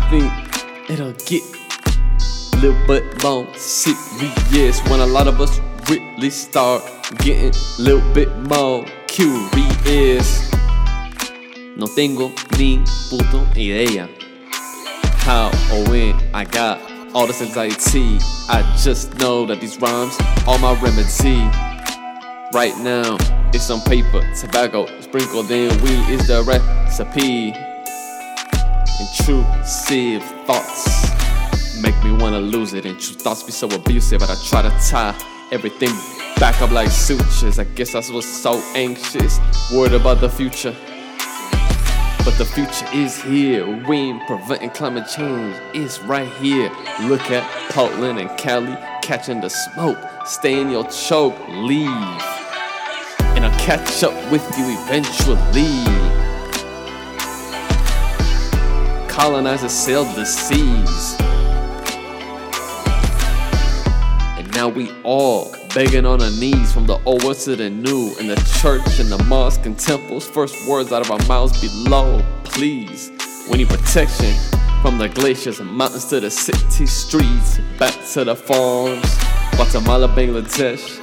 I think it'll get little bit more serious when a lot of us really start getting little bit more curious. No tengo ni puto idea how or when I got all this anxiety. I just know that these rhymes are my remedy. Right now, it's on paper, tobacco, sprinkled in weed is the recipe. Intrusive thoughts make me wanna lose it, and true thoughts be so abusive, but I try to tie everything back up like sutures. I guess I was so anxious, worried about the future. But the future is here. We ain't preventing climate change. It's right here. Look at Portland and Cali catching the smoke. Stay in your choke. Leave. And I'll catch up with you eventually. Colonizers sailed the seas. And now we all begging on our knees, from the old words to the new, in the church and the mosque and temples. First words out of our mouths below, please. We need protection from the glaciers and mountains to the city streets, back to the farms, Guatemala, Bangladesh,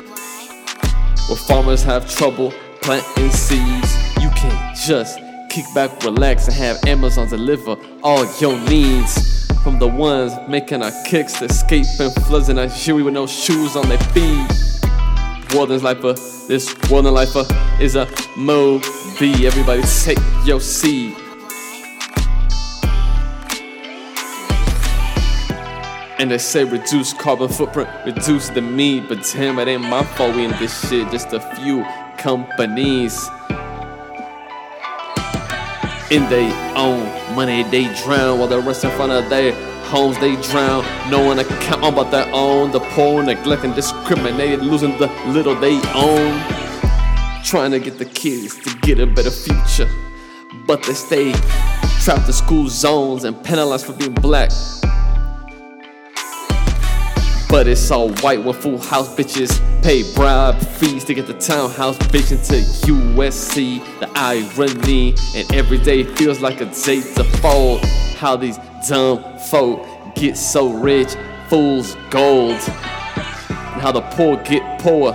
where farmers have trouble planting seeds. You can just kick back, relax, and have Amazon deliver all your needs. From the ones making our kicks, escaping floods in Nigeria with no shoes on their feet. World Lifer, this World Lifer is a movie. Everybody take your seat. And they say reduce carbon footprint, reduce the meat, but damn, it ain't my fault we in this shit. Just a few companies in their own money they drown, while the rest in front of their homes they drown. No one to count on but their own. The poor, neglecting, discriminated, losing the little they own. Trying to get the kids to get a better future, but they stay trapped in school zones and penalized for being black. But it's all white with full house bitches, pay bribe fees to get the townhouse bitch into USC. The irony, and every day feels like a day to fold. How these dumb folk get so rich, fool's gold, and how the poor get poorer.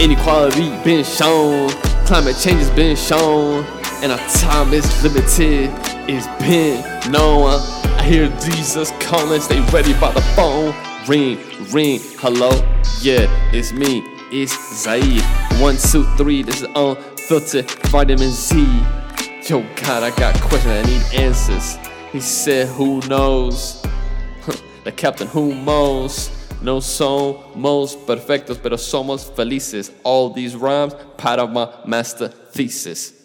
Inequality been shown, climate change has been shown, and our time is limited. It's been known. Hear Jesus calling, stay ready by the phone. Ring, ring, hello, yeah, it's me, it's Zaid. 1, 2, 3, this is unfiltered vitamin Z. Yo, God, I got questions, I need answers. He said, who knows? The captain, who mows? No somos perfectos, pero somos felices. All these rhymes, part of my master thesis.